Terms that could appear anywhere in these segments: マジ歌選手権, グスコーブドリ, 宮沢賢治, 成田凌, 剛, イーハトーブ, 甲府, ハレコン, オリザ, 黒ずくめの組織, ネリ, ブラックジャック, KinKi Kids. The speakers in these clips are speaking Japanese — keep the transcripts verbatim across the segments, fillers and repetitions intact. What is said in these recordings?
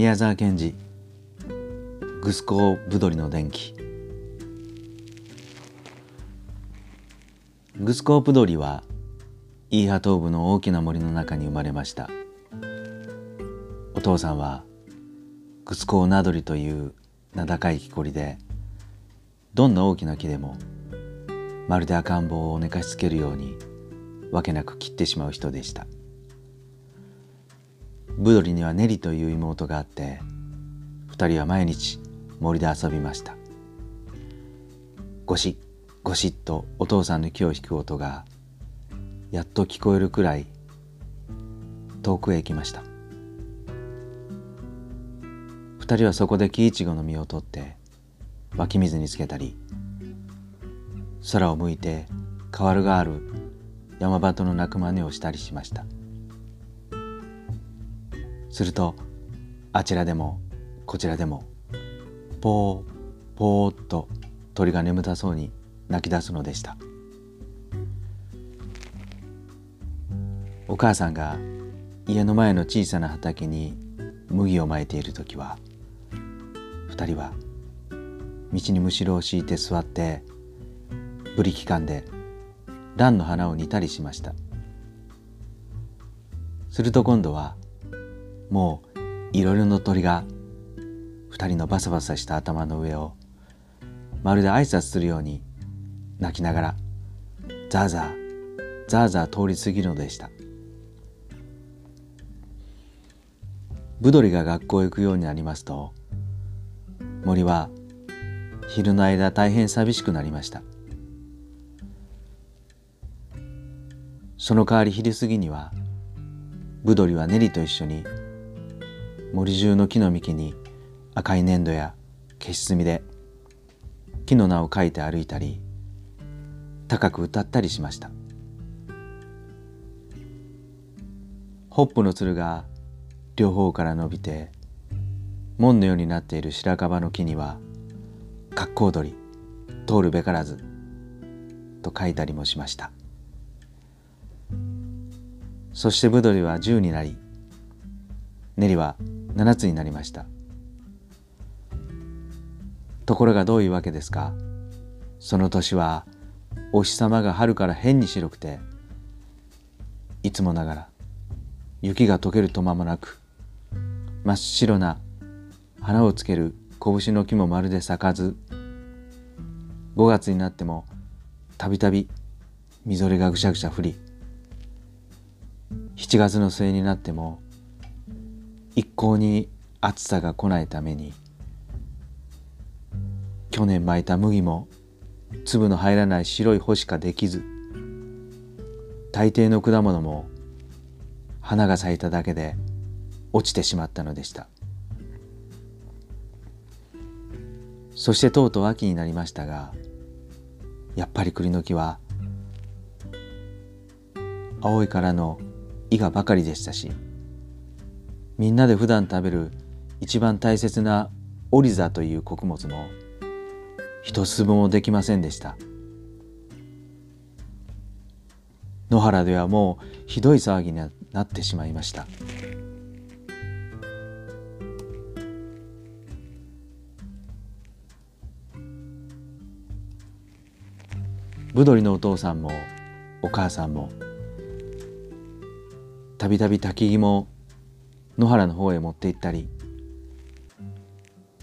宮沢賢治、グスコーブドリの伝記。グスコーブドリはイーハトーブの大きな森の中に生まれました。お父さんはグスコーナドリという名高い木こりで、どんな大きな木でもまるで赤ん坊を寝かしつけるようにわけなく切ってしまう人でした。ブドリにはネリという妹があって、二人は毎日森で遊びました。ゴシッゴシッとお父さんの木を引く音がやっと聞こえるくらい遠くへ行きました。二人はそこで木イチゴの実を取って湧き水につけたり、空を向いて変わるがある山鳩の鳴く真似をしたりしました。すると、あちらでもこちらでもポーポーっと鳥が眠たそうに鳴き出すのでした。お母さんが家の前の小さな畑に麦をまいているときは、二人は道にむしろを敷いて座ってブリキカンで蘭の花を煮たりしました。すると今度はもういろいろな鳥が二人のバサバサした頭の上をまるで挨拶するように鳴きながらザーザーザーザー通り過ぎるのでした。ブドリが学校へ行くようになりますと、森は昼の間大変寂しくなりました。その代わり昼過ぎにはブドリはネリと一緒に森中の木の幹に赤い粘土や消し墨で木の名を書いて歩いたり、高く歌ったりしました。ホップのつるが両方から伸びて門のようになっている白樺の木には「格好鳥通るべからず」と書いたりもしました。そしてブドリはじゅうになり、ネリはななつになりました。ところがどういうわけですか、その年はお日様が春から変に白くて、いつもながら雪が溶けるとまもなく、真っ白な花をつける拳の木もまるで咲かず、ごがつになってもたびたびみぞれがぐしゃぐしゃ降り、しちがつの末になっても一向に暑さが来ないために、去年まいた麦も粒の入らない白い穂しかできず、大抵の果物も花が咲いただけで落ちてしまったのでした。そしてとうとう秋になりましたが、やっぱり栗の木は青い殻のイガばかりでしたし、みんなで普段食べる一番大切なオリザという穀物も一粒もできませんでした。野原ではもうひどい騒ぎになってしまいました。ブドリのお父さんもお母さんもたびたび焚き木も野原の方へ持って行ったり、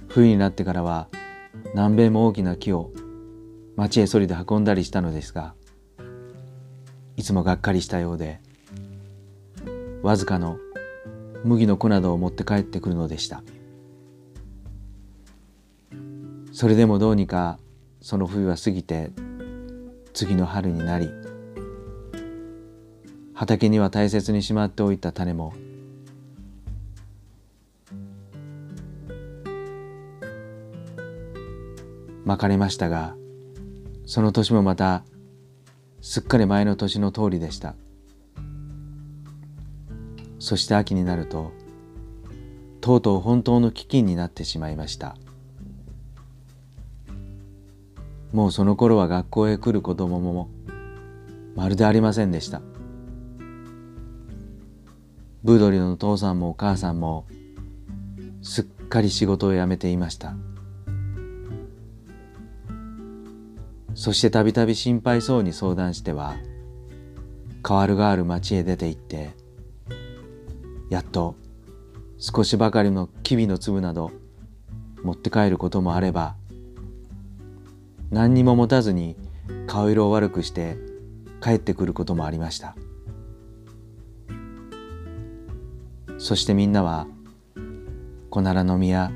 冬になってからは南米も大きな木を町へそりで運んだりしたのですが、いつもがっかりしたようで、わずかの麦の粉などを持って帰ってくるのでした。それでもどうにかその冬は過ぎて、次の春になり、畑には大切にしまっておいた種もまかれましたが、その年もまたすっかり前の年の通りでした。そして秋になると、とうとう本当の飢饉になってしまいました。もうその頃は学校へ来る子供もまるでありませんでした。ブドリの父さんもお母さんもすっかり仕事を辞めていました。そしてたびたび心配そうに相談しては、変わる変わる町へ出て行って、やっと少しばかりのキビの粒など持って帰ることもあれば、何にも持たずに顔色を悪くして帰ってくることもありました。そしてみんなは小ならの実や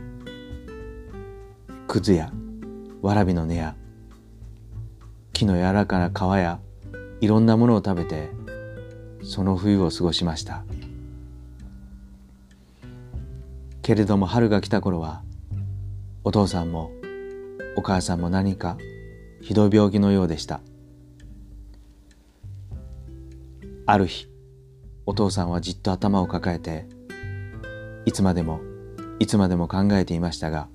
くずやわらびの根や木の柔らかな皮やいろんなものを食べてその冬を過ごしました。けれども春が来た頃はお父さんもお母さんも何かひどい病気のようでした。ある日お父さんはじっと頭を抱えていつまでもいつまでも考えていましたが、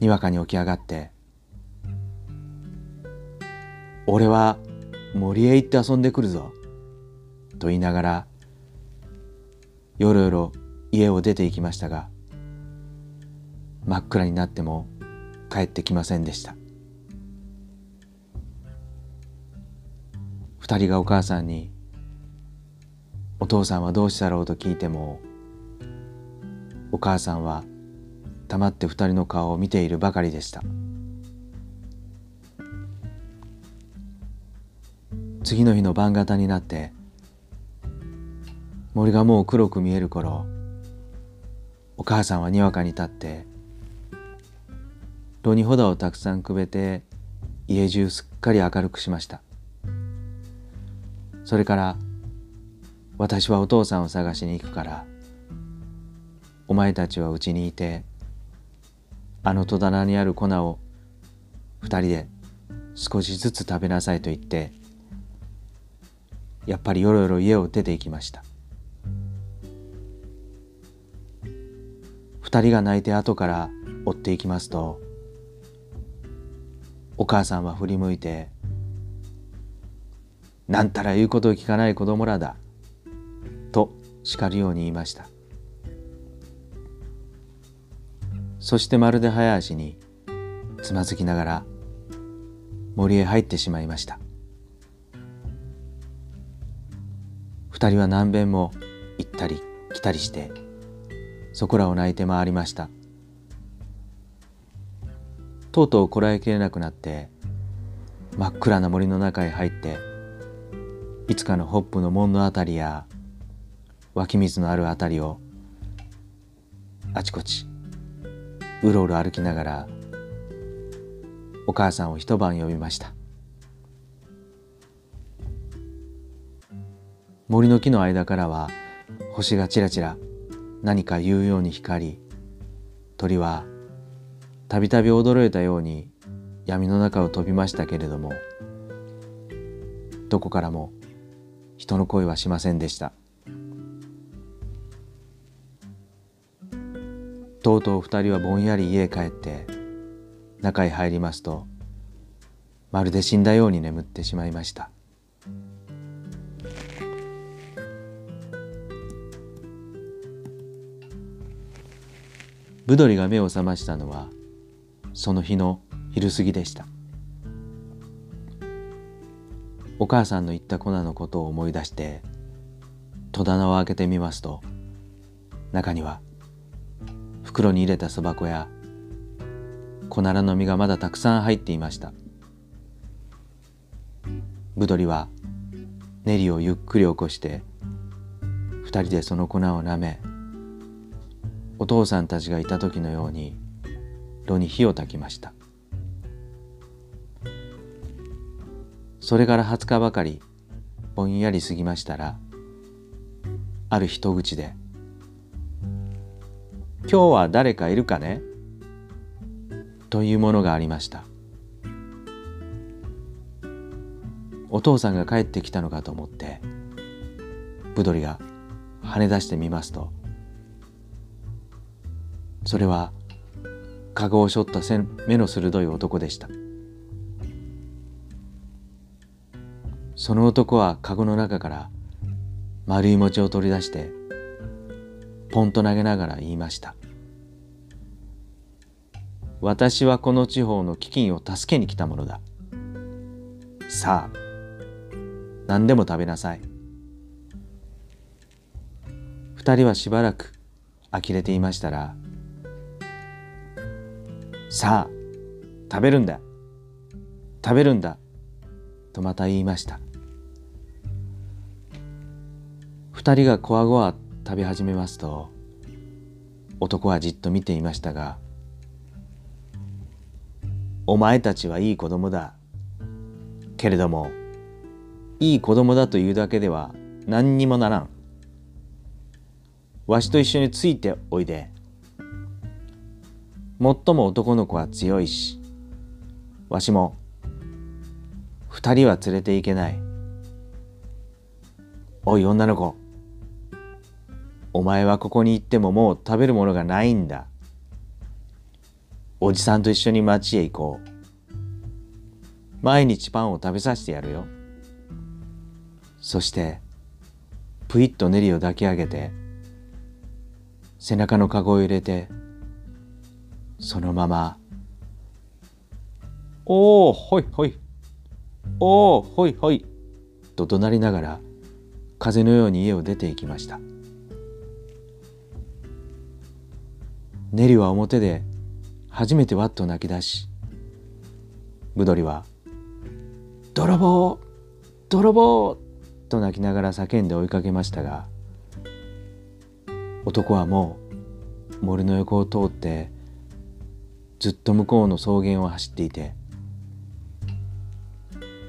にわかに起き上がって、俺は森へ行って遊んでくるぞと言いながらよろよろ家を出て行きましたが、真っ暗になっても帰ってきませんでした。二人がお母さんにお父さんはどうしたろうと聞いても、お母さんは黙って二人の顔を見ているばかりでした。次の日の晩方になって森がもう黒く見える頃、お母さんはにわかに立ってロニホダをたくさんくべて家中すっかり明るくしました。それから私はお父さんを探しに行くからお前たちはうちにいてあの戸棚にある粉を二人で少しずつ食べなさいと言って、やっぱりよろよろ家を出て行きました。二人が泣いて後から追って行きますと、お母さんは振り向いて、なんたら言うことを聞かない子供らだと叱るように言いました。そしてまるで早足につまずきながら森へ入ってしまいました。二人は何べんも行ったり来たりしてそこらを泣いて回りました。とうとうこらえきれなくなって真っ暗な森の中へ入って、いつかのホップの門のあたりや湧き水のあるあたりをあちこちうろうろ歩きながらお母さんを一晩呼びました。森の木の間からは星がちらちら何か言うように光り、鳥はたびたび驚いたように闇の中を飛びましたけれども、どこからも人の声はしませんでした。とうとう二人はぼんやり家へ帰って中へ入りますと、まるで死んだように眠ってしまいました。ブドリが目を覚ましたのはその日の昼過ぎでした。お母さんの言った粉のことを思い出して戸棚を開けてみますと、中には袋に入れたそば粉や小ならの実がまだたくさん入っていました。ブドリはネリをゆっくり起こして二人でその粉を舐め、お父さんたちがいた時のように炉に火を焚きました。それからはつかばかりぼんやり過ぎましたら、ある一口で「今日は誰かいるかね?」というものがありました。お父さんが帰ってきたのかと思ってブドリが跳ね出してみますと、それはカゴを背負った目の鋭い男でした。その男はカゴの中から丸い餅を取り出してポンと投げながら言いました。私はこの地方の飢饉を助けに来たものだ。さあ、何でも食べなさい。二人はしばらく呆れていましたら、さあ、食べるんだ、食べるんだ、とまた言いました。二人がこわごわ食べ始めますと、男はじっと見ていましたが、お前たちはいい子供だ。けれども、いい子供だというだけでは何にもならん。わしと一緒についておいで。もっとも男の子は強いし、わしも、二人は連れていけない。おい女の子、お前はここに行ってももう食べるものがないんだ。おじさんと一緒に町へ行こう。毎日パンを食べさせてやるよ。そして、ぷいっとネリを抱き上げて、背中のかごを入れて、そのまま、おーほいほい、おーほいほい、と怒鳴りながら、風のように家を出て行きました。ネリは表で、初めてわっと泣き出し、ブドリは、泥棒、泥棒、と泣きながら叫んで追いかけましたが、男はもう森の横を通って、ずっと向こうの草原を走っていて、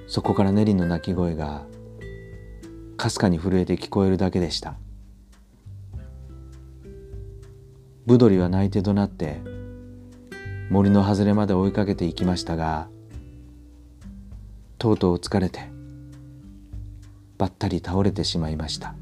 そこからネリの鳴き声が、かすかに震えて聞こえるだけでした。ブドリは泣いて怒鳴って、森の外れまで追いかけていきましたが、とうとう疲れてばったり倒れてしまいました。